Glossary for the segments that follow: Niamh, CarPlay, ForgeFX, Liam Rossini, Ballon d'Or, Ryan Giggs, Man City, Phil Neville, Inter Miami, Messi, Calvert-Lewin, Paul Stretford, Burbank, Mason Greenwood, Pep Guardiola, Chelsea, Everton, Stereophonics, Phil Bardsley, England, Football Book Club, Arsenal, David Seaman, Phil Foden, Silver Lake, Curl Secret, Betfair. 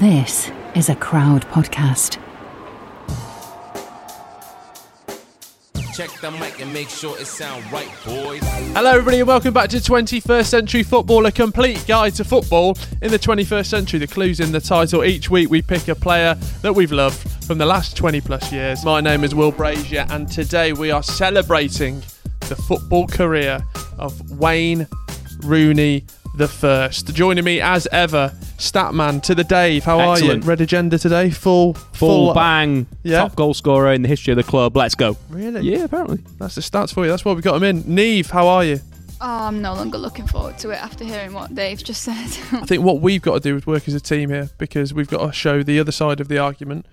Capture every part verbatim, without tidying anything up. This is a crowd podcast. Check the mic and make sure it sound right, boys. Hello everybody and welcome back to twenty-first Century Football, a complete guide to football in the twenty-first century. The clue's in the title. Each week we pick a player that we've loved from the last twenty plus years. My name is Will Brazier and today we are celebrating the football career of Wayne Rooney the First. Joining me as ever, Statman to the Dave. How are Excellent. you? Red agenda today. Full, full, full bang. Yeah. Top goal scorer in the history of the club. Let's go. Really? Yeah, apparently. That's the stats for you. That's why we got him in. Niamh, how are you? Oh, I'm no longer looking forward to it after hearing what Dave just said. I think what we've got to do is work as a team here because we've got to show the other side of the argument.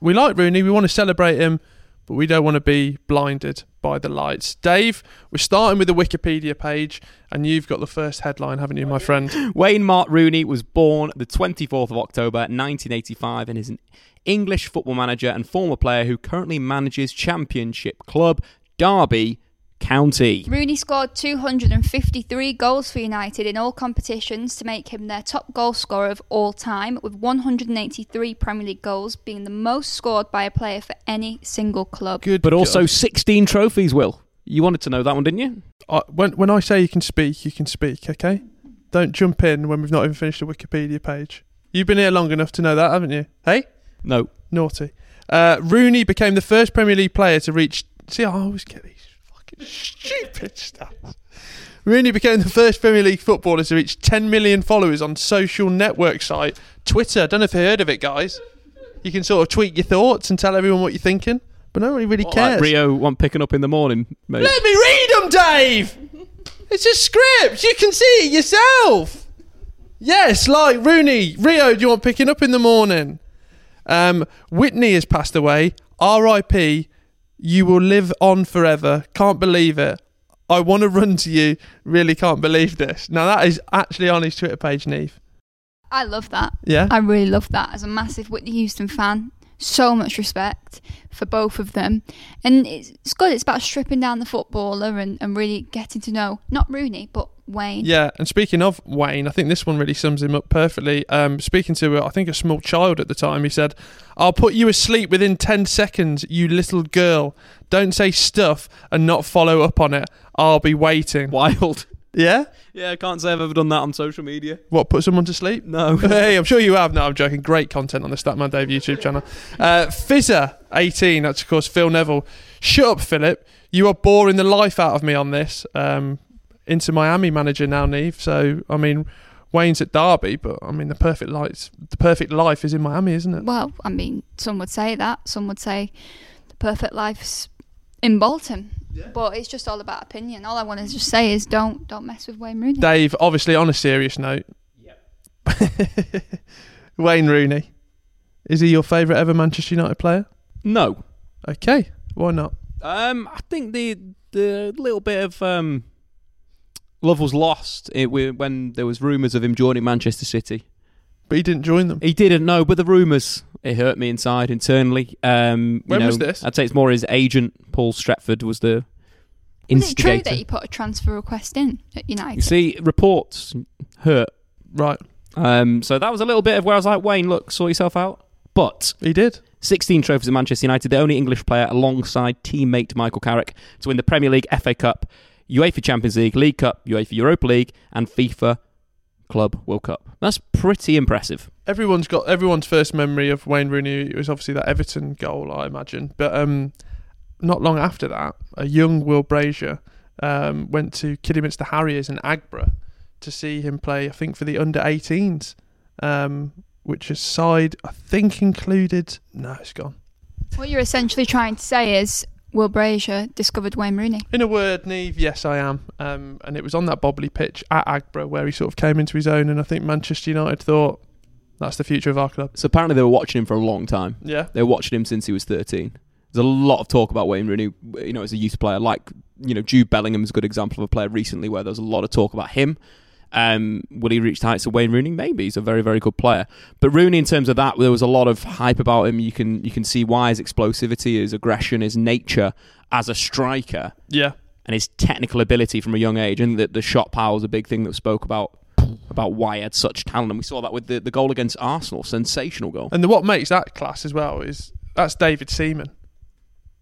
We like Rooney. We want to celebrate him, but we don't want to be blinded by the lights. Dave, we're starting with the Wikipedia page, and you've got the first headline, haven't you, my friend? Wayne Mark Rooney was born the twenty-fourth of October nineteen eighty-five and is an English football manager and former player who currently manages championship club Derby County. Rooney scored two hundred fifty-three goals for United in all competitions to make him their top goal scorer of all time, with one hundred eighty-three Premier League goals being the most scored by a player for any single club. Good, but God. Also sixteen trophies, Will. You wanted to know that one, didn't you? I, when, when I say you can speak, you can speak, okay? Don't jump in when we've not even finished the Wikipedia page. You've been here long enough to know that, haven't you? Hey? No. Naughty. Uh, Rooney became the first Premier League player to reach... See, I always get these... stupid stats. Rooney became the first Premier League footballer to reach ten million followers on social network site Twitter. I don't know if you heard of it, guys. You can sort of tweet your thoughts and tell everyone what you're thinking, but nobody really what, cares. Like Rio one picking up in the morning. Mate. Let me read them, Dave. It's a script. You can see it yourself. Yes, like Rooney. Rio, do you want picking up in the morning? Um, Whitney has passed away. R I P. You will live on forever. Can't believe it. I want to run to you. Really can't believe this. Now, that is actually on his Twitter page, Niamh. I love that. Yeah? I really love that. As a massive Whitney Houston fan, so much respect for both of them. And it's good. It's about stripping down the footballer and, and really getting to know, not Rooney, but Wayne. Yeah, and speaking of Wayne, I think this one really sums him up perfectly. Um, speaking to, I think, a small child at the time, he said, "I'll put you asleep within ten seconds, you little girl. Don't say stuff and not follow up on it. I'll be waiting." Wild. Yeah? Yeah, I can't say I've ever done that on social media. What, put someone to sleep? No. Hey, I'm sure you have. No, I'm joking. Great content on the Statman Dave YouTube channel. Uh, Fizzer eighteen, that's of course Phil Neville, Shut up, Philip. You are boring the life out of me on this. Um, Inter Miami manager now, Niamh. So, I mean, Wayne's at Derby, but, I mean, the perfect, lights, the perfect life is in Miami, isn't it? Well, I mean, some would say that. Some would say the perfect life's in Bolton. Yeah. But it's just all about opinion. All I want to just say is don't don't mess with Wayne Rooney. Dave, obviously, on a serious note, yep. Wayne Rooney, is he your favourite ever Manchester United player? No. Okay, why not? Um, I think the the little bit of um, love was lost it, when there was rumours of him joining Manchester City. But he didn't join them. He didn't, no, but the rumours, it hurt me inside internally. Um, when you know, was this? I'd say it's more his agent, Paul Stretford, was the instigator. Was it true that he put a transfer request in at United? You see, reports hurt. Right. Um, so that was a little bit of where I was like, Wayne, look, sort yourself out. But he did. sixteen trophies at Manchester United, the only English player alongside teammate Michael Carrick to win the Premier League, F A Cup, UEFA Champions League, League Cup, UEFA Europa League, and FIFA Club World Cup. That's pretty impressive. Everyone's got everyone's first memory of Wayne Rooney was obviously that Everton goal, I imagine. But um, not long after that, a young Will Brazier um, went to Kidderminster Harriers in Agbra to see him play, I think, for the under eighteens. Um, which is side, I think, included... No, it's gone. What you're essentially trying to say is Will Brazier discovered Wayne Rooney. In a word, Niamh, yes, I am. Um, and it was on that bobbly pitch at Agbra where he sort of came into his own, and I think Manchester United thought, that's the future of our club. So apparently they were watching him for a long time. Yeah. They were watching him since he was thirteen. There's a lot of talk about Wayne Rooney, you know, as a youth player. Like, you know, Jude Bellingham's a good example of a player recently where there was a lot of talk about him. Um, will he reach the heights of Wayne Rooney? Maybe. He's a very, very good player. But Rooney, in terms of that, there was a lot of hype about him. You can you can see why: his explosivity, his aggression, his nature as a striker. Yeah. And his technical ability from a young age. And the, the shot power was a big thing that we spoke about, about why he had such talent. And we saw that with the, the goal against Arsenal. Sensational goal. And the, what makes that class as well is that's David Seaman.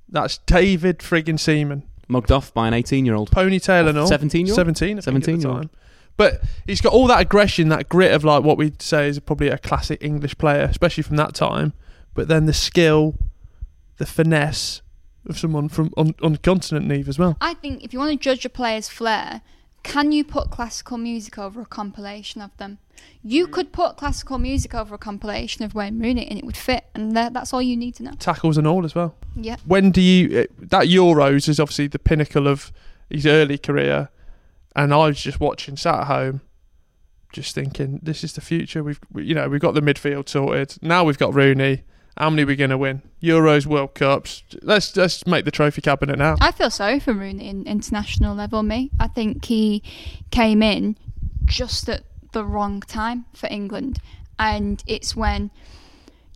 That's David friggin' Seaman. Mugged off by an eighteen-year-old. Ponytail and all. seventeen-year-old? seventeen, I think, at the time. But he's got all that aggression, that grit of like what we'd say is probably a classic English player, especially from that time. But then the skill, the finesse of someone from on, on the continent, Niamh, as well. I think if you want to judge a player's flair, can you put classical music over a compilation of them? You could put classical music over a compilation of Wayne Rooney and it would fit, and that's all you need to know. Tackles and all as well. Yeah. When do you... That Euros is obviously the pinnacle of his early career. And I was just watching, sat at home, just thinking, this is the future. We've, we, you know, we've got the midfield sorted. Now we've got Rooney. How many are we going to win? Euros, World Cups. Let's let's make the trophy cabinet now. I feel sorry for Rooney in international level, me. I think he came in just at the wrong time for England. And it's when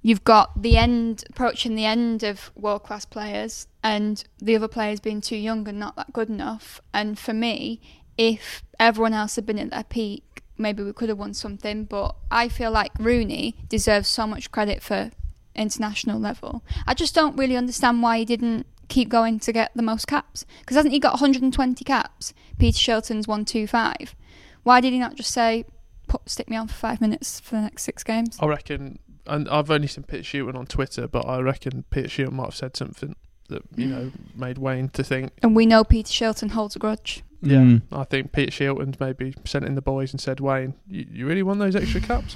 you've got the end, approaching the end of world-class players and the other players being too young and not that good enough. And for me... If everyone else had been at their peak, maybe we could have won something. But I feel like Rooney deserves so much credit for international level. I just don't really understand why he didn't keep going to get the most caps. Because hasn't he got one hundred twenty caps? Peter Shilton's one twenty-five. Why did he not just say, Put, stick me on for five minutes for the next six games? I reckon, and I've only seen Peter Shilton on Twitter, but I reckon Peter Shilton might have said something that, you know, made Wayne to think. And we know Peter Shilton holds a grudge. Yeah, mm. I think Peter Shilton's maybe sent in the boys and said, Wayne, you, you really want those extra caps?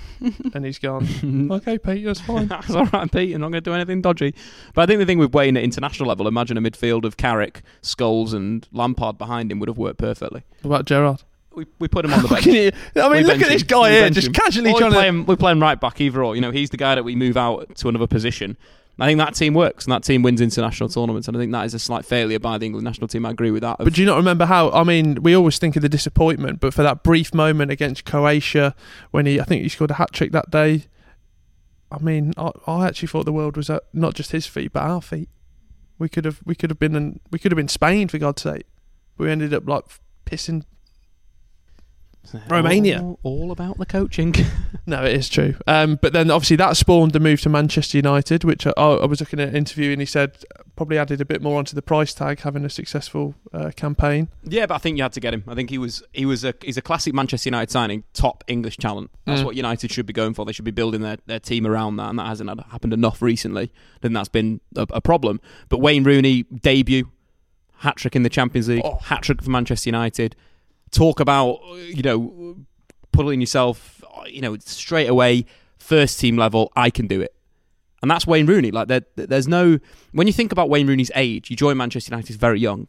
And he's gone, okay, Pete, that's fine. That's all right, Pete, I'm not going to do anything dodgy. But I think the thing with Wayne at international level, imagine a midfield of Carrick, Scholes and Lampard behind him would have worked perfectly. What about Gerrard? We we put him on the bench. I mean, we look at this guy here, just him. casually or trying we play to... Him, we play him right back, either or. You know, he's the guy that we move out to another position. I think that team works, and that team wins international tournaments, and I think that is a slight failure by the England national team. I agree with that. But do you not remember how, I mean, we always think of the disappointment, but for that brief moment against Croatia, when he, I think he scored a hat-trick that day, I mean, I, I actually thought the world was at not just his feet, but our feet. We could have we could have been in, we could have been Spain, for God's sake. We ended up, like, pissing Romania. All, all about the coaching. No, it is true. Um, but then obviously that spawned the move to Manchester United, which I, I was looking at an interview and he said probably added a bit more onto the price tag, having a successful uh, campaign. Yeah, but I think you had to get him. I think he was he was a he's a classic Manchester United signing, top English talent. That's mm. what United should be going for. They should be building their, their team around that, and that hasn't happened enough recently. Then that's been a, a problem. But Wayne Rooney, debut, hat-trick in the Champions League, oh. hat-trick for Manchester United. Talk about, you know, pulling yourself, you know, straight away, first team level, I can do it. And that's Wayne Rooney. Like, there, there's no... When you think about Wayne Rooney's age, you join Manchester United, he's very young.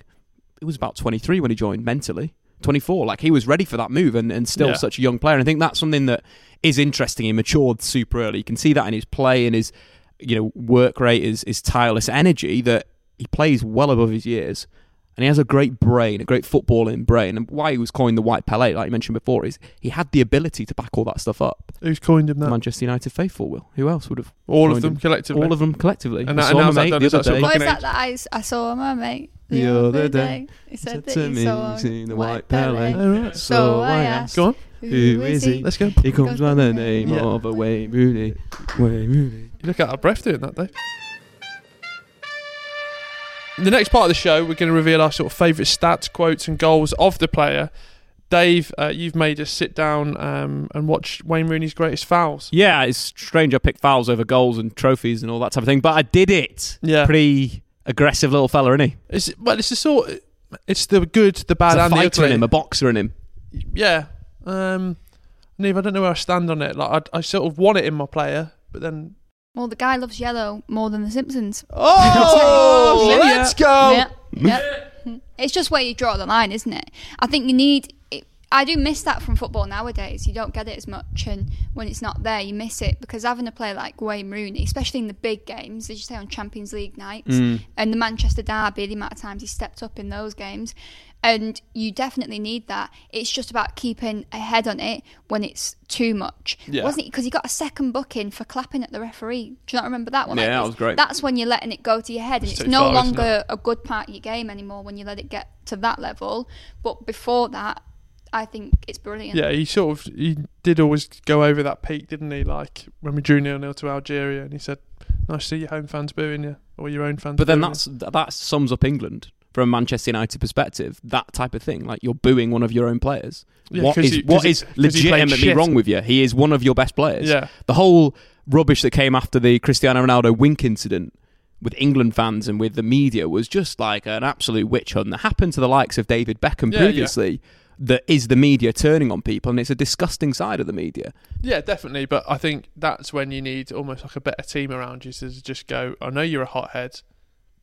He was about twenty-three when he joined, mentally. twenty-four. Like, he was ready for that move and, and still yeah. such a young player. And I think that's something that is interesting. He matured super early. You can see that in his play and his, you know, work rate, his, his tireless energy, that he plays well above his years. And he has a great brain, a great footballing brain. And why he was coined the White Pelé, like you mentioned before, is he had the ability to back all that stuff up. Who's coined him that? Manchester United faithful, Will. Who else would have? All of them him? collectively. All of them collectively. And I that, mate the other day. What is that that I, I saw my mate the, the other day? day. He said, said that to he me, saw seen the White Pelé. Pelé. Right. So, so I asked, go on. Who is he? Let's go. He comes by the name yeah. of a Wayne Rooney. Wayne Rooney. You look out of breath doing that, Dave. The next part of the show, we're going to reveal our sort of favourite stats, quotes and goals of the player. Dave, uh, you've made us sit down um, and watch Wayne Rooney's greatest fouls. Yeah, it's strange I picked fouls over goals and trophies and all that type of thing, but I did it. Yeah. Pretty aggressive little fella, isn't he? It's, well, it's the sort of, it's the good, the bad and the ugly. There's a fighter in him, a boxer in him. Yeah. Um, Niamh, I don't know where I stand on it. Like, I, I sort of want it in my player, but then... Well, the guy loves yellow more than The Simpsons. Oh, yeah. Let's go! Yeah. Yeah. It's just where you draw the line, isn't it? I think you need... It, I do miss that from football nowadays. You don't get it as much, and when it's not there, you miss it. Because having a player like Wayne Rooney, especially in the big games, as you say, on Champions League nights, mm. and the Manchester Derby, the amount of times he stepped up in those games, and you definitely need that. It's just about keeping a head on it when it's too much. Yeah. Wasn't it? Because he got a second booking for clapping at the referee. Do you not remember that one? Yeah, like, that was great. That's when you're letting it go to your head. It's and it's no far, longer it? a good part of your game anymore when you let it get to that level. But before that, I think it's brilliant. Yeah, he sort of, he did always go over that peak, didn't he? Like when we drew nil-nil to Algeria and he said, nice to see your home fans booing you, or your own fans But booing then that's you. that sums up England. From a Manchester United perspective, that type of thing, like you're booing one of your own players. Yeah, what is he, what is he, legitimately wrong with you? He is one of your best players. Yeah. The whole rubbish that came after the Cristiano Ronaldo wink incident with England fans and with the media was just like an absolute witch hunt that happened to the likes of David Beckham yeah, previously. Yeah. That is the media turning on people, and it's a disgusting side of the media. Yeah, definitely. But I think that's when you need almost like a better team around you to just go, I know you're a hothead,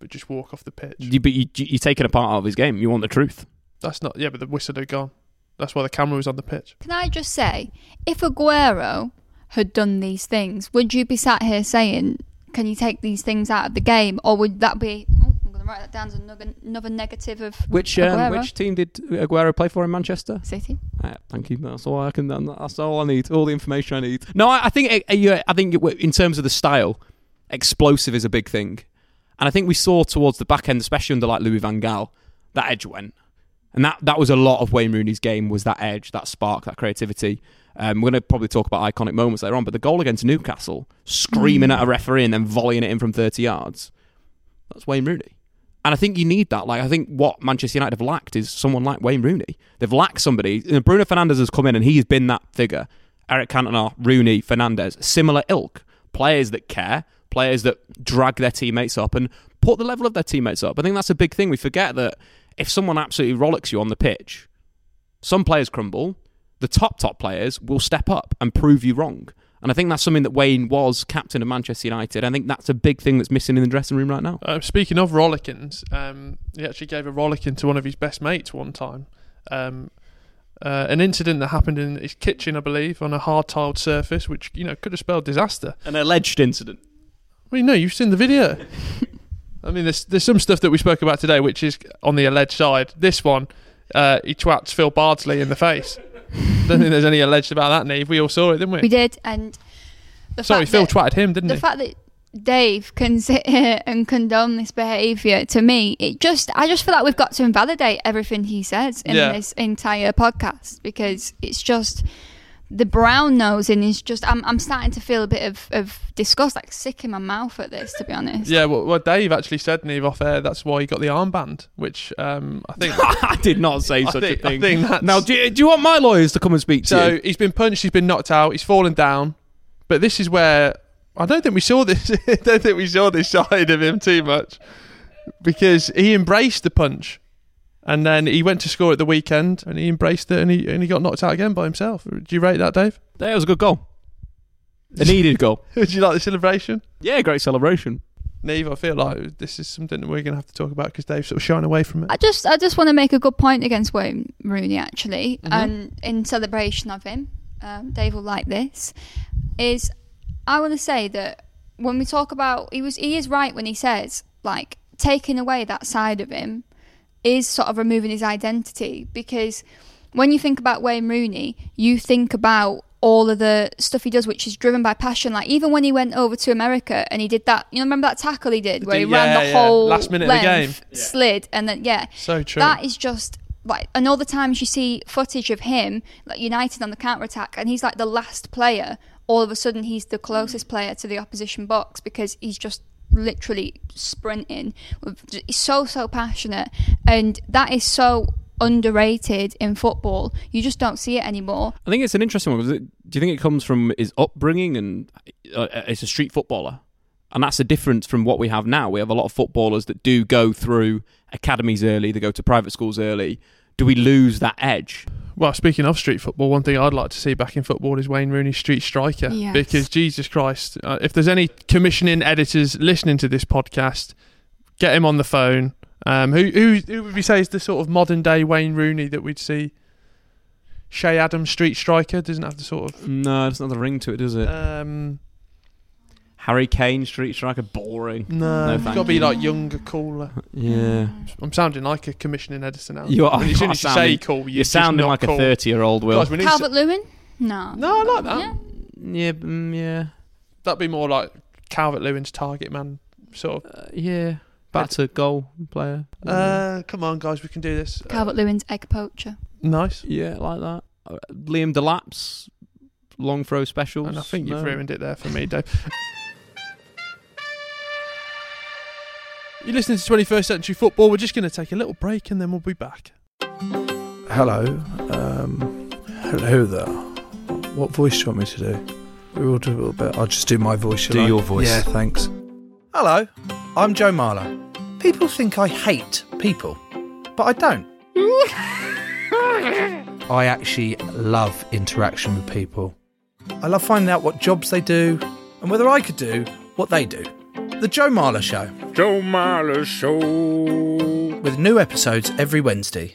but just walk off the pitch. You, but you, you're taking a part out of his game. You want the truth. That's not... Yeah, but the whistle had gone. That's why the camera was on the pitch. Can I just say, if Aguero had done these things, would you be sat here saying, can you take these things out of the game? Or would that be... Oh, I'm going to write that down as another, another negative of which, um, which team did Aguero play for in Manchester? City. Uh, thank you. That's all I can... That's all I need. All the information I need. No, I, I think, I think in terms of the style, explosive is a big thing. And I think we saw towards the back end, especially under like Louis van Gaal, that edge went. And that, that was a lot of Wayne Rooney's game, was that edge, that spark, that creativity. Um, we're going to probably talk about iconic moments later on, but the goal against Newcastle, screaming mm. at a referee and then volleying it in from thirty yards, that's Wayne Rooney. And I think you need that. Like I think what Manchester United have lacked is someone like Wayne Rooney. They've lacked somebody. You know, Bruno Fernandes has come in and he's been that figure. Eric Cantona, Rooney, Fernandes, similar ilk. Players that care. Players that drag their teammates up and put the level of their teammates up. I think that's a big thing. We forget that if someone absolutely rollicks you on the pitch, some players crumble. The top, top players will step up and prove you wrong. And I think that's something that Wayne was captain of Manchester United. I think that's a big thing that's missing in the dressing room right now. Uh, speaking of rollickings, um, he actually gave a rollicking to one of his best mates one time. Um Uh, an incident that happened in his kitchen, I believe, on a hard-tiled surface, which, you know, could have spelled disaster. An alleged incident. Well, no, you've seen the video. I mean, there's there's some stuff that we spoke about today, which is on the alleged side. This one, uh, he twats Phil Bardsley in the face. Don't think there's any alleged about that, Niamh. We all saw it, didn't we? We did, and... the Sorry, fact Phil that, twatted him, didn't the he? The fact that Dave can sit here and condone this behaviour, to me, it just I just feel like we've got to invalidate everything he says in yeah. this entire podcast, because it's just the brown nosing is just I'm I'm starting to feel a bit of, of disgust, like sick in my mouth at this, to be honest. Yeah, well, well Dave actually said, Niamh, off air, that's why he got the armband, which um, I think I did not say I such think, a thing. I think now, do you, do you want my lawyers to come and speak to so you? So he's been punched, he's been knocked out, he's fallen down, but this is where. I don't think we saw this. I don't think we saw this side of him too much, because he embraced the punch, and then he went to score at the weekend, and he embraced it, and he and he got knocked out again by himself. Do you rate that, Dave? That was a good goal. A needed goal. Did you like the celebration? Yeah, great celebration. Niamh, I feel like this is something that we're going to have to talk about because Dave's sort of shying away from it. I just, I just want to make a good point against Wayne Rooney actually, mm-hmm. and in celebration of him, um, Dave will like this. Is I want to say that when we talk about, he was he is right when he says, like, taking away that side of him is sort of removing his identity, because when you think about Wayne Rooney, you think about all of the stuff he does, which is driven by passion. Like, even when he went over to America and he did that, you know, remember that tackle he did where he yeah, ran the yeah. whole last minute length, of the game, slid, and then, yeah. So true. That is just... Like, and all the times you see footage of him, like United on the counter attack, and he's like the last player. All of a sudden, he's the closest player to the opposition box because he's just literally sprinting. He's so so passionate, and that is so underrated in football. You just don't see it anymore. I think it's an interesting one. Do you think it comes from his upbringing, and uh, it's a street footballer, and that's the difference from what we have now? We have a lot of footballers that do go through academies early, they go to private schools early. Do we lose that edge? Well, speaking of street football, one thing I'd like to see back in football is Wayne Rooney's street striker. Yes. Because, Jesus Christ, uh, if there's any commissioning editors listening to this podcast, get him on the phone. Um, who, who, who would we say is the sort of modern-day Wayne Rooney that we'd see? Shea Adams, street striker, doesn't have the sort of... No, it doesn't have the ring to it, does it? Um... Harry Kane, street striker, boring. No, no you've got to be you. like younger, cooler. Yeah. I'm sounding like a commissioning editor now. You are. When you sound say cool, you're sounding like cool. a thirty-year-old, Will. Calvert-Lewin? No. No, I like that. Yeah, yeah. Mm, yeah. That'd be more like Calvert-Lewin's target man, sort of. Uh, yeah. Back to goal player. Uh, yeah. Come on, guys, we can do this. Calvert-Lewin's egg poacher. Nice. Yeah, like that. Uh, Liam Delap's long throw specials. And I think no. you've ruined it there for me, Dave. You're listening to twenty-first Century Football. We're just going to take a little break and then we'll be back. Hello. Um, hello there. What voice do you want me to do? We will do a little bit. I'll just do my voice. Do I? Your voice. Yeah, thanks. Hello, I'm Joe Marler. People think I hate people, but I don't. I actually love interaction with people. I love finding out what jobs they do and whether I could do what they do. The Joe Marler Show. Joe Marler Show. With new episodes every Wednesday.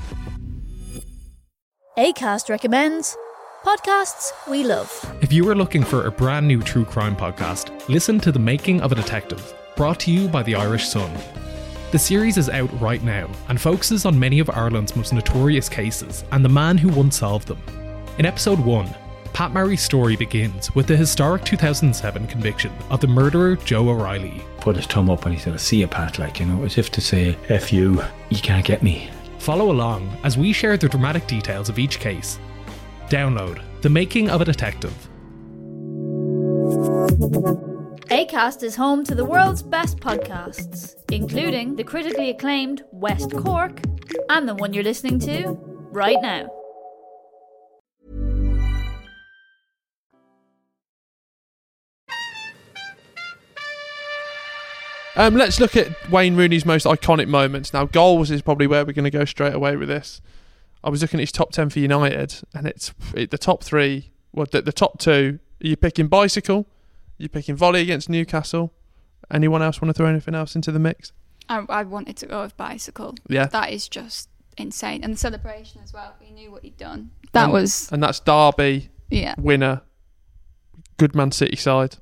Acast recommends podcasts we love. If you are looking for a brand new true crime podcast, listen to The Making of a Detective, brought to you by the Irish Sun. The series is out right now and focuses on many of Ireland's most notorious cases and the man who once solved them. In episode one, Pat Murray's story begins with the historic two thousand seven conviction of the murderer Joe O'Reilly. Put his thumb up and he said, "I see you, Pat," like, you know, as if to say, "F you, you can't get me." Follow along as we share the dramatic details of each case. Download The Making of a Detective. Acast is home to the world's best podcasts, including the critically acclaimed West Cork and the one you're listening to right now. Um, let's look at Wayne Rooney's most iconic moments. Now, goals is probably where we're going to go straight away with this. I was looking at his top ten for United, and it's it, the top three, well, the, the top two Are you picking bicycle? Are you picking volley against Newcastle? Anyone else want to throw anything else into the mix? I, I wanted to go with bicycle. Yeah. That is just insane. And the celebration as well. We knew what he'd done. That and, was... And that's Derby, yeah. winner, good Man City side.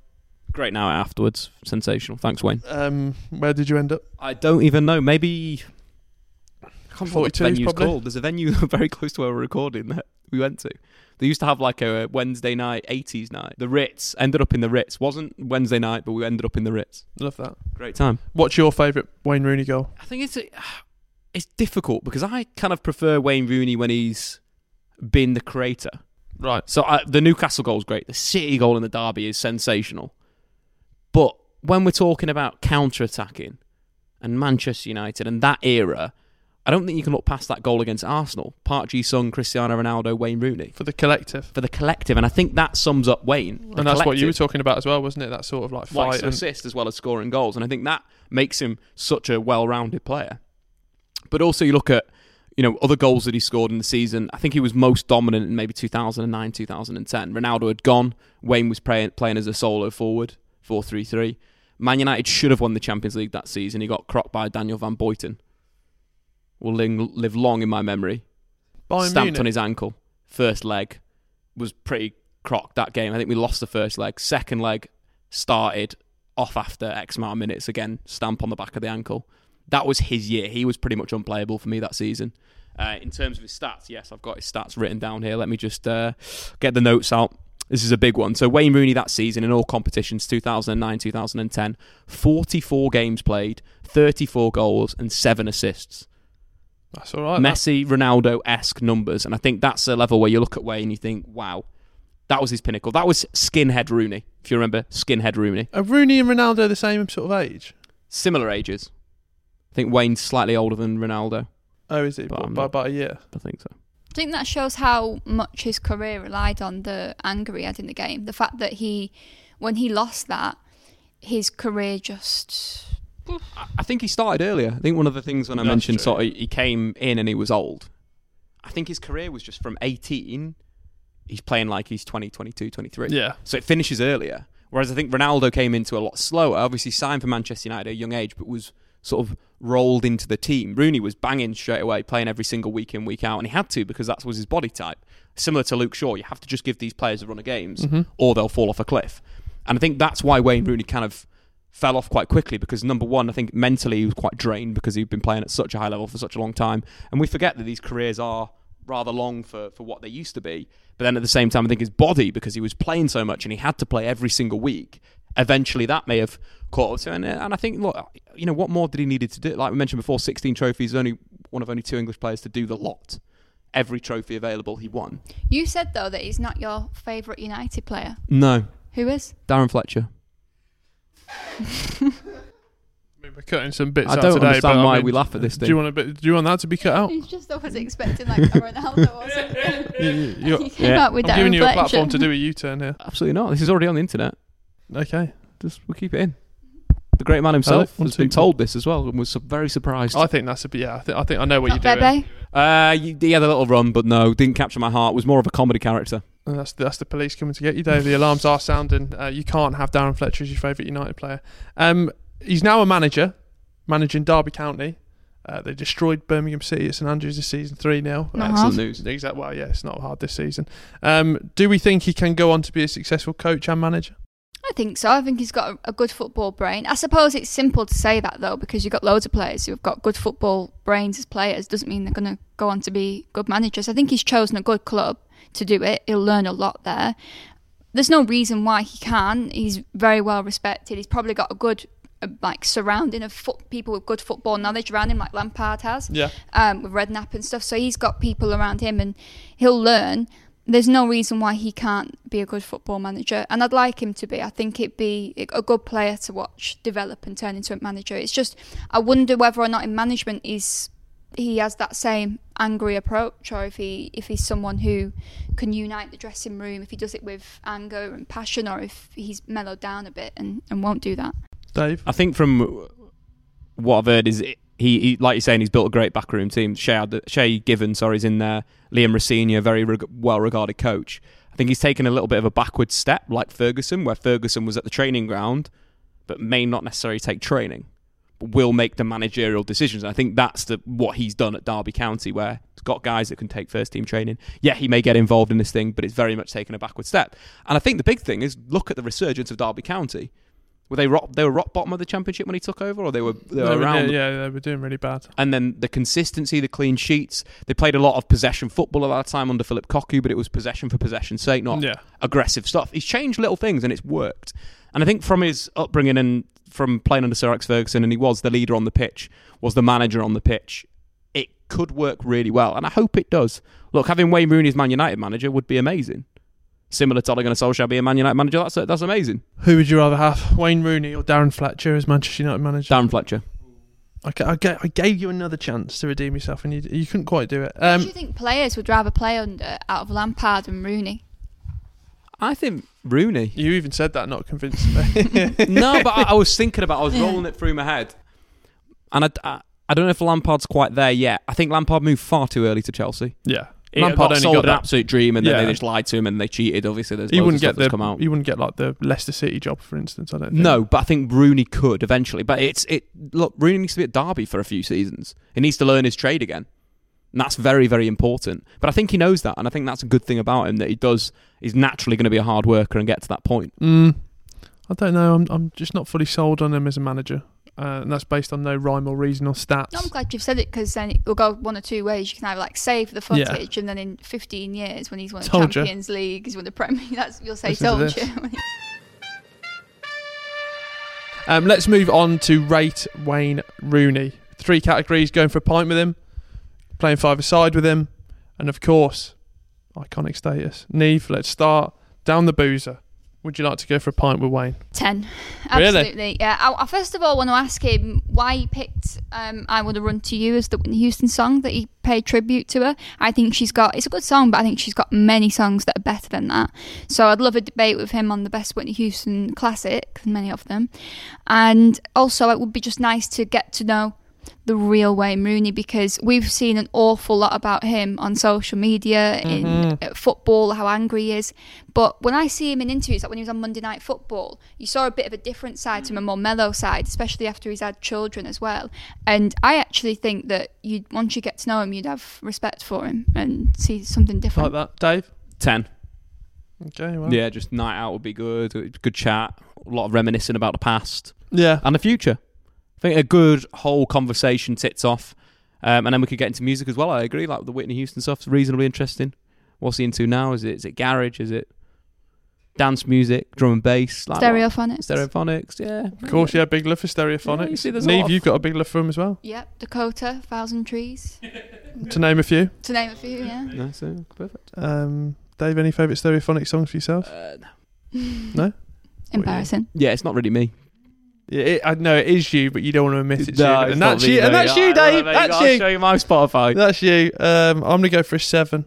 Great now afterwards. Sensational. Thanks, Wayne. Um, where did you end up? I don't even know. Maybe... I can't remember what the venue's called. There's a venue very close to where we're recording that we went to. They used to have like a Wednesday night, eighties night. The Ritz. Ended up in the Ritz. Wasn't Wednesday night, but we ended up in the Ritz. Love that. Great time. What's your favourite Wayne Rooney goal? I think it's a, it's difficult because I kind of prefer Wayne Rooney when he's been the creator. Right. So I, the Newcastle goal is great. The City goal in the derby is sensational. But when we're talking about counter-attacking and Manchester United and that era... I don't think you can look past that goal against Arsenal. Park Ji-sung, Cristiano Ronaldo, Wayne Rooney. For the collective. For the collective. And I think that sums up Wayne. And that's collective. What you were talking about as well, wasn't it? That sort of like fight. Like and assist as well as scoring goals. And I think that makes him such a well-rounded player. But also you look at, you know, other goals that he scored in the season. I think he was most dominant in maybe two thousand nine, two thousand ten. Ronaldo had gone. Wayne was playing, playing as a solo forward, four three three. Man United should have won the Champions League that season. He got crocked by Daniel van Beuten. Will live long in my memory. Bayern Stamped Munich. On his ankle. First leg was pretty crocked that game. I think we lost the first leg. Second leg started off after X amount of minutes. Again, stamp on the back of the ankle. That was his year. He was pretty much unplayable for me that season. Uh, in terms of his stats, yes, I've got his stats written down here. Let me just uh, get the notes out. This is a big one. So Wayne Rooney that season in all competitions, two thousand nine, two thousand ten, forty-four games played, thirty-four goals and seven assists. That's all right. Messi, that. Ronaldo-esque numbers. And I think that's the level where you look at Wayne and you think, wow, that was his pinnacle. That was skinhead Rooney, if you remember skinhead Rooney. Are Rooney and Ronaldo the same sort of age? Similar ages. I think Wayne's slightly older than Ronaldo. Oh, is he? By not, about a year? I think so. I think that shows how much his career relied on the anger he had in the game. The fact that he, when he lost that, his career just... I think he started earlier. I think one of the things when That's I mentioned true. sort of he came in and he was old. I think his career was just from eighteen, he's playing like he's twenty, twenty-two, twenty-three. Yeah. So it finishes earlier. Whereas I think Ronaldo came into a lot slower. Obviously signed for Manchester United at a young age, but was sort of rolled into the team. Rooney was banging straight away, playing every single week in, week out, and he had to because that was his body type. Similar to Luke Shaw, you have to just give these players a run of games mm-hmm. or they'll fall off a cliff. And I think that's why Wayne Rooney kind of fell off quite quickly because, number one, I think mentally he was quite drained because he'd been playing at such a high level for such a long time. And we forget that these careers are rather long for, for what they used to be. But then at the same time, I think his body, because he was playing so much and he had to play every single week, eventually that may have caught up to him. And, and I think, look, you know, what more did he needed to do? Like we mentioned before, sixteen trophies, only one of only two English players to do the lot. Every trophy available, he won. You said, though, that he's not your favourite United player. No. Who is? Darren Fletcher. I mean, we're cutting some bits I out today. I don't understand but, why I mean, we laugh at this thing. Do you want a bit, do you want that to be cut out? He's just always expecting like a Ronaldo or something. you, you came yeah. out with I'm that giving reflection. You a platform to do a U-turn here. Absolutely not. This is already on the internet. Okay, just we'll keep it in. The great man himself oh, has been told this as well and was very surprised. I think that's a yeah. I think I think I know what not you're doing. Uh, you, he had a little run, but no, didn't capture my heart. Was more of a comedy character. And that's the, that's the police coming to get you, Dave. The alarms are sounding. Uh, you can't have Darren Fletcher as your favourite United player. Um, he's now a manager, managing Derby County. Uh, they destroyed Birmingham City at St Andrews this season three nil. Excellent hard. News. Exactly. Well, yeah, it's not hard this season. Um, do we think he can go on to be a successful coach and manager? I think so. I think he's got a, a good football brain. I suppose it's simple to say that, though, because you've got loads of players who have got good football brains as players. Doesn't mean they're going to go on to be good managers. I think he's chosen a good club to do it. He'll learn a lot there. There's no reason why he can't. He's very well respected. He's probably got a good like surrounding of fo- people with good football knowledge around him, like Lampard has, yeah, um, with Redknapp and stuff. So he's got people around him and he'll learn. There's no reason why he can't be a good football manager. And I'd like him to be. I think it'd be a good player to watch develop and turn into a manager. It's just, I wonder whether or not in management he's, he has that same angry approach or if he if he's someone who can unite the dressing room, if he does it with anger and passion or if he's mellowed down a bit and, and won't do that. Dave? I think from what I've heard is it, he, he like you're saying, he's built a great backroom team. Shea, Shea Given, sorry, is in there. Liam Rossini, a very reg- well-regarded coach. I think he's taken a little bit of a backward step, like Ferguson, where Ferguson was at the training ground, but may not necessarily take training, but will make the managerial decisions. And I think that's the what he's done at Derby County, where he's got guys that can take first-team training. Yeah, he may get involved in this thing, but it's very much taken a backward step. And I think the big thing is, look at the resurgence of Derby County. Were they rock? They were rock bottom of the championship when he took over, or they were they were, they were around. Yeah, they were doing really bad. And then the consistency, the clean sheets. They played a lot of possession football at that time under Philip Cocu, but it was possession for possession's sake, not yeah. aggressive stuff. He's changed little things, and it's worked. And I think from his upbringing and from playing under Sir Alex Ferguson, and he was the leader on the pitch, was the manager on the pitch. It could work really well, and I hope it does. Look, having Wayne Rooney as Man United manager would be amazing. Similar to Ole Gunnar Solskjaer being Man United manager, that's that's amazing. Who would you rather have, Wayne Rooney or Darren Fletcher as Manchester United manager? Darren Fletcher. I, I, I gave you another chance to redeem yourself, and you you couldn't quite do it. Um, do you think players would rather play under, out of Lampard and Rooney? I think Rooney. You even said that not convincingly. No, but I, I was thinking about. I was rolling it through my head, and I, I I don't know if Lampard's quite there yet. I think Lampard moved far too early to Chelsea. Yeah. Lampard sold an that. absolute dream, and then yeah. they just lied to him and they cheated. Obviously, there's he wouldn't get the, come out. You wouldn't get like the Leicester City job, for instance. I don't think. No, but I think Rooney could eventually. But it's it. Look, Rooney needs to be at Derby for a few seasons. He needs to learn his trade again, and that's very, very important. But I think he knows that, and I think that's a good thing about him, that he does. He's naturally going to be a hard worker and get to that point. Mm, I don't know. I'm I'm just not fully sold on him as a manager. Uh, and that's based on no rhyme or reason or stats. No, I'm glad you've said it, because then it will go one or two ways. You can either like save the footage, yeah. and then in fifteen years, when he's won the told Champions you. League, he's won the Premier League, that's, you'll say, Listen told you. um, let's move on to rate Wayne Rooney. Three categories: going for a pint with him, playing five-a-side with him, and of course, iconic status. Niamh, let's start down the boozer. Would you like to go for a pint with Wayne? Ten. Absolutely. Really? Yeah. I, I first of all want to ask him why he picked um, I Wanna Run To You as the Whitney Houston song that he paid tribute to her. I think she's got, it's a good song, but I think she's got many songs that are better than that. So I'd love a debate with him on the best Whitney Houston classic, many of them. And also it would be just nice to get to know the real Wayne Rooney, because we've seen an awful lot about him on social media, in mm-hmm. football, how angry he is. But when I see him in interviews, like when he was on Monday Night Football, you saw a bit of a different side to him, a more mellow side, especially after he's had children as well. And I actually think that you'd once you get to know him, you'd have respect for him and see something different. Like that, Dave? Ten. Okay, well. Yeah, just night out would be good. Good chat. A lot of reminiscing about the past. Yeah. And the future. I think a good whole conversation tits off, um, and then we could get into music as well. I agree, like the Whitney Houston stuff's reasonably interesting. What's he into now? Is it is it garage? Is it dance music, drum and bass? Like Stereophonics. Stereophonics, yeah. Of course, yeah, big love for Stereophonics. Yeah, you see, Niamh, of... you've got a big love for him as well. Yep, Dakota, Thousand Trees. To name a few. To name a few, yeah. Nice, yeah, perfect. Um, Dave, any favourite Stereophonics songs for yourself? Uh, no. No? Embarrassing. Yeah, it's not really me. Yeah, it, I know it is you, but you don't want to admit it's no, you. And that's you, and that's you, Dave. That's you. I'll show you my Spotify. That's you. Um, I'm going to go for a seven.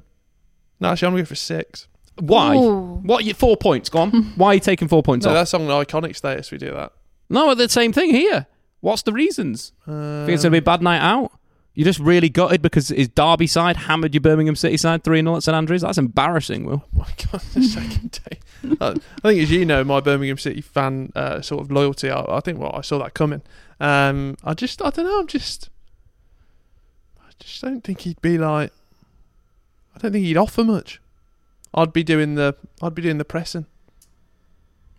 No, actually, I'm going to go for a six. Why? Ooh. What? You, four points. Go on. Why are you taking four points no, off? That's on the iconic status we do that. No, the same thing here. What's the reasons? Um, Think it's going to be a bad night out? You just really gutted because his Derby side hammered your Birmingham City side three nil at St Andrews. That's embarrassing, Will. Oh my God, the second day. I think, as you know, my Birmingham City fan uh, sort of loyalty, I, I think, well, I saw that coming. Um, I just, I don't know, I'm just, I just don't think he'd be like, I don't think he'd offer much. I'd be doing the, I'd be doing the pressing.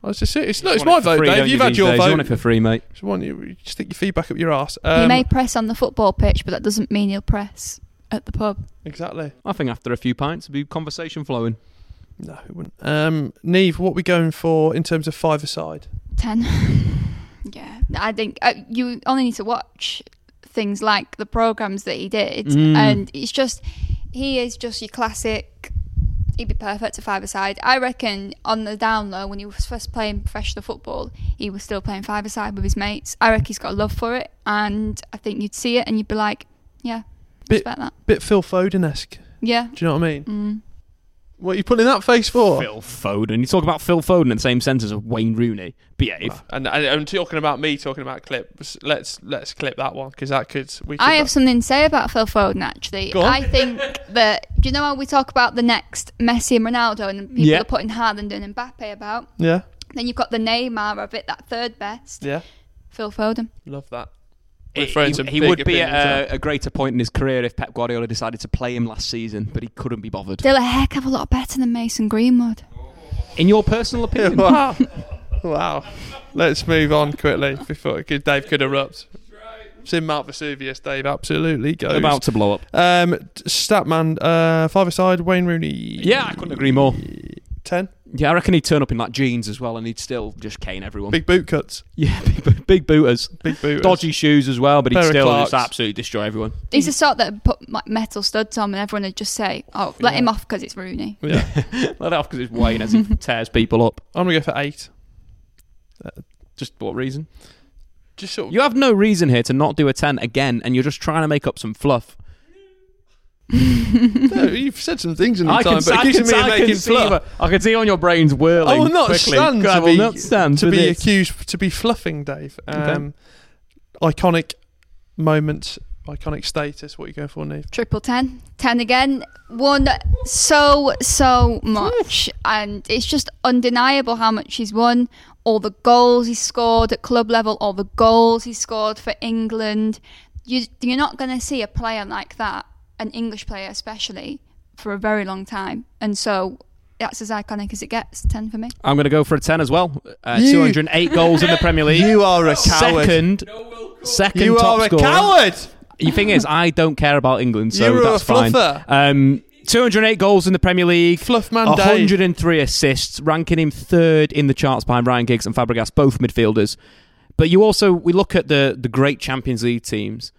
I was just, it's not, it's my vote, Dave. You've had your vote. You want it for free, mate. Just want you, just stick your feedback up your arse. Um, he may press on the football pitch, but that doesn't mean he'll press at the pub. Exactly. I think after a few pints, it'd be conversation flowing. No, it wouldn't. Um, Niamh, what are we going for in terms of five-a-side? Ten. Yeah, I think uh, you only need to watch things like the programmes that he did. Mm. And it's just, he is just your classic... He'd be perfect at five-a-side. I reckon on the down low, when he was first playing professional football, he was still playing five-a-side with his mates. I reckon he's got a love for it, and I think you'd see it and you'd be like, yeah, bit, respect that. Bit Phil Foden-esque. Yeah. Do you know what I mean? Mm. What are you putting that face for? Phil Foden. You talk about Phil Foden in the same sentence as Wayne Rooney. Behave. Wow. And, and I'm talking about me talking about clips. Let's let's clip that one because that could. We could I have that. something to say about Phil Foden actually. I think that, do you know how we talk about the next Messi and Ronaldo and people yeah. are putting Haaland and Mbappe about? Yeah. Then you've got the Neymar of it, that third best. Yeah. Phil Foden. Love that. He, he would be at a, a greater point in his career if Pep Guardiola decided to play him last season, but he couldn't be bothered. Still a heck of a lot better than Mason Greenwood. In your personal opinion? Wow. Wow. Let's move on quickly before Dave could erupt. It's in Mount Vesuvius, Dave. Absolutely goes. About to blow up. Um, Statman, uh, five-a-side, Wayne Rooney. Yeah, I couldn't agree more. ten? Yeah, I reckon he'd turn up in like jeans as well and he'd still just cane everyone. Big boot cuts. Yeah, big, big booters. Big booters. Dodgy shoes as well, but he'd Pair still just absolutely destroy everyone. He's the sort that would put like, metal studs on and everyone would just say, oh, let yeah. him off because it's Rooney. Yeah, let it off because it's Wayne as he tears people up. I'm going to go for eight. Uh, just what reason? Just sort of- You have no reason here to not do a ten again and you're just trying to make up some fluff. No, you've said some things in the I time, can, but I it keeps me I making fluff. I can see on your brains whirling. I will not quickly. stand I will be, not stand to be accused to be fluffing, Dave. Um, okay. Iconic moment, iconic status. What are you going for, Niamh? Triple ten, ten again. Won so so much, and it's just undeniable how much he's won. All the goals he scored at club level, all the goals he scored for England. You, you're not going to see a player like that. An English player especially, for a very long time. And so that's as iconic as it gets. ten for me. I'm going to go for a ten as well. Uh, two hundred eight goals in the Premier League. You are a coward. Second, no second you top are a scorer. Coward. The thing is, I don't care about England, so You're that's a fine. Um, two hundred eight goals in the Premier League. Fluffman one hundred three Dave. Assists, ranking him third in the charts behind Ryan Giggs and Fabregas, both midfielders. But you also, we look at the the great Champions League teams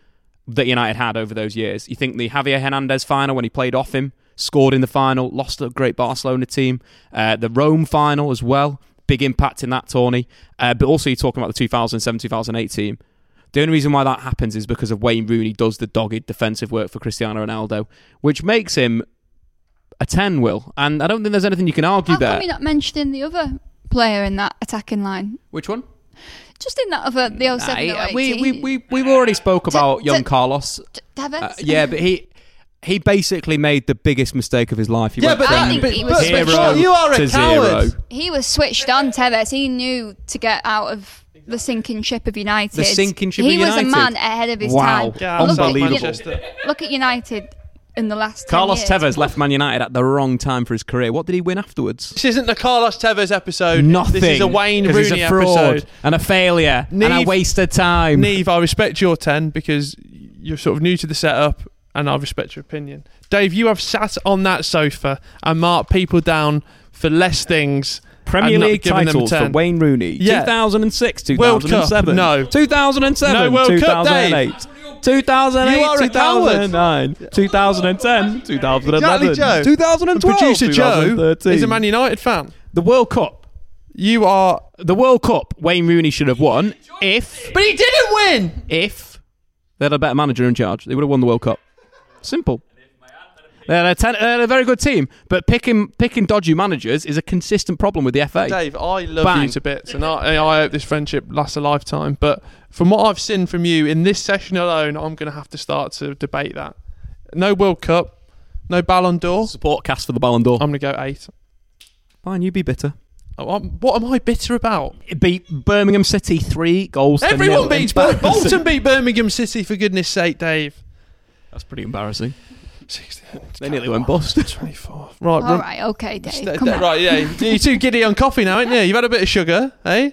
that United had over those years. You think the Javier Hernandez final when he played off him, scored in the final, lost to a great Barcelona team. Uh, the Rome final as well, big impact in that tourney. Uh, but also you're talking about the two thousand seven two thousand eight team. The only reason why that happens is because of Wayne Rooney does the dogged defensive work for Cristiano Ronaldo, which makes him a ten, Will. And I don't think there's anything you can argue How there. How come you're not mentioning the other player in that attacking line? Which one? Just in that other, the old nah, seven or eight. We, we, we, we've already spoke about t- young t- Carlos. T- Tevez? Uh, yeah, but he he basically made the biggest mistake of his life. He yeah, but I think he was switched on. You are a coward. Zero. He was switched on, Tevez. He knew to get out of the sinking ship of United. The sinking ship he of United. He was a man ahead of his wow. time. Yeah, look unbelievable. At, you, look at United in the last Carlos ten years. Tevez left Man United at the wrong time for his career. What did he win afterwards? This isn't the Carlos Tevez episode. Nothing. This is a Wayne Rooney a fraud episode. And a failure. Niamh, and a waste of time. Niamh, I respect your ten because you're sort of new to the setup and I respect your opinion. Dave, you have sat on that sofa and marked people down for less things. Premier League titles for Wayne Rooney. Yeah. two thousand six, two thousand seven. No. two thousand seven, no World two thousand eight. Cup, Dave. two thousand eight, two thousand nine, two thousand ten, two thousand eleven, exactly, two thousand twelve, producer two thousand thirteen. Joe is a Man United fan. The World Cup. You are... The World Cup, Wayne Rooney should have won if... But he didn't win! If they had a better manager in charge, they would have won the World Cup. Simple. They had a, ten, they had a very good team, but picking picking dodgy managers is a consistent problem with the F A. Dave, I love Bang. you to bits, and I, I hope this friendship lasts a lifetime, but from what I've seen from you in this session alone, I'm going to have to start to debate that. No World Cup, no Ballon d'Or. Support cast for the Ballon d'Or. I'm going to go eight. Fine, you be bitter. Oh, what am I bitter about? It beat Birmingham City three goals to nil. Everyone beats Bolton. Bolton beat Birmingham City, for goodness sake, Dave. That's pretty embarrassing. sixty, they nearly went bust. twenty-four. Right, all run. Right, okay, Dave. St- come d- on. Right, yeah. You're too giddy on coffee now, aren't you? You've had a bit of sugar, eh?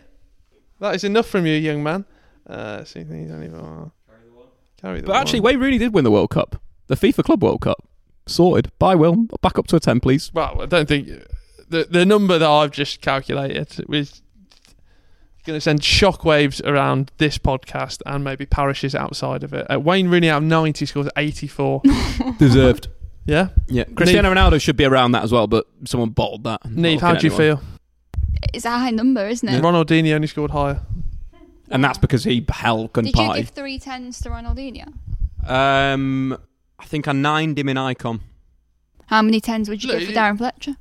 That is enough from you, young man. Uh, see, he's only got... Carry the one. Carry the but one. Actually, Wayne Rooney did win the World Cup, the FIFA Club World Cup. Sorted. Bye, Will. Back up to a ten, please. Well, I don't think the the number that I've just calculated was going to send shockwaves around this podcast and maybe parishes outside of it. Uh, Wayne Rooney out of ninety scores eighty-four. Deserved. Yeah? Yeah. Cristiano Niamh. Ronaldo should be around that as well, but someone bottled that. Niamh, how do you anyone. feel? It's a high number, isn't it? Yeah. Ronaldinho only scored higher. And that's because he held and Did party. You give three tens to Ronaldinho? Um, I think I nined him in Icon. How many tens would you Look, give for Darren Fletcher?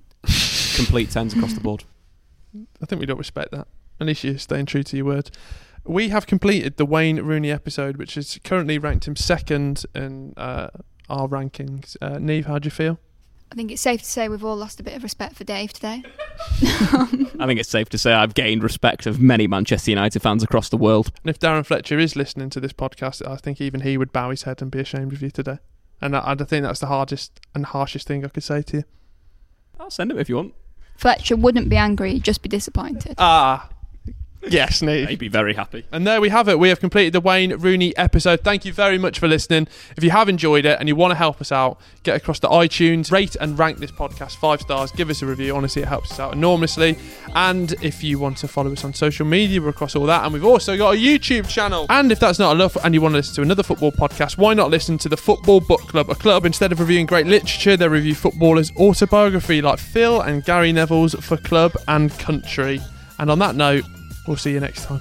complete tens across the board. I think we don't respect that. Unless you're staying true to your word. We have completed the Wayne Rooney episode, which has currently ranked him second in uh, our rankings. Uh, Niamh, how do you feel? I think it's safe to say we've all lost a bit of respect for Dave today. I think it's safe to say I've gained respect of many Manchester United fans across the world. And if Darren Fletcher is listening to this podcast, I think even he would bow his head and be ashamed of you today. And I, I think that's the hardest and harshest thing I could say to you. I'll send him if you want. Fletcher wouldn't be angry, he'd just be disappointed. Ah, yes, Niamh. He'd be very happy. And there we have it. We have completed the Wayne Rooney episode. Thank you very much for listening. If you have enjoyed it and you want to help us out, get across to iTunes, rate and rank this podcast five stars, give us a review. Honestly, it helps us out enormously. And if you want to follow us on social media, we're across all that. And we've also got a YouTube channel. And if that's not enough and you want to listen to another football podcast, why not listen to the Football Book Club? A club, instead of reviewing great literature, they review footballers' autobiography like Phil and Gary Neville's for Club and Country. And on that note, we'll see you next time.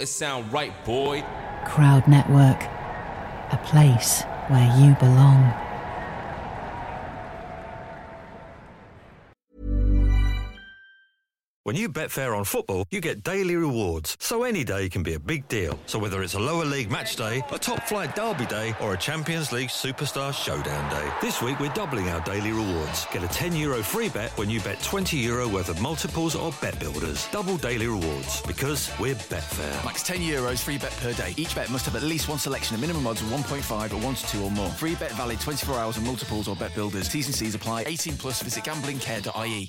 It sound right, boy. Crowd Network, a place where you belong. When you bet fair on football, you get daily rewards, so any day can be a big deal. So whether it's a lower league match day, a top flight derby day, or a Champions League superstar showdown day, this week we're doubling our daily rewards. Get a ten euro free bet when you bet twenty euro worth of multiples or bet builders. Double daily rewards, because we're Betfair. Max ten euros free bet per day. Each bet must have at least one selection of minimum odds of one point five or one to two or more. Free bet valid twenty-four hours on multiples or bet builders. T's and C's apply. eighteen plus. Visit gambling care dot I E.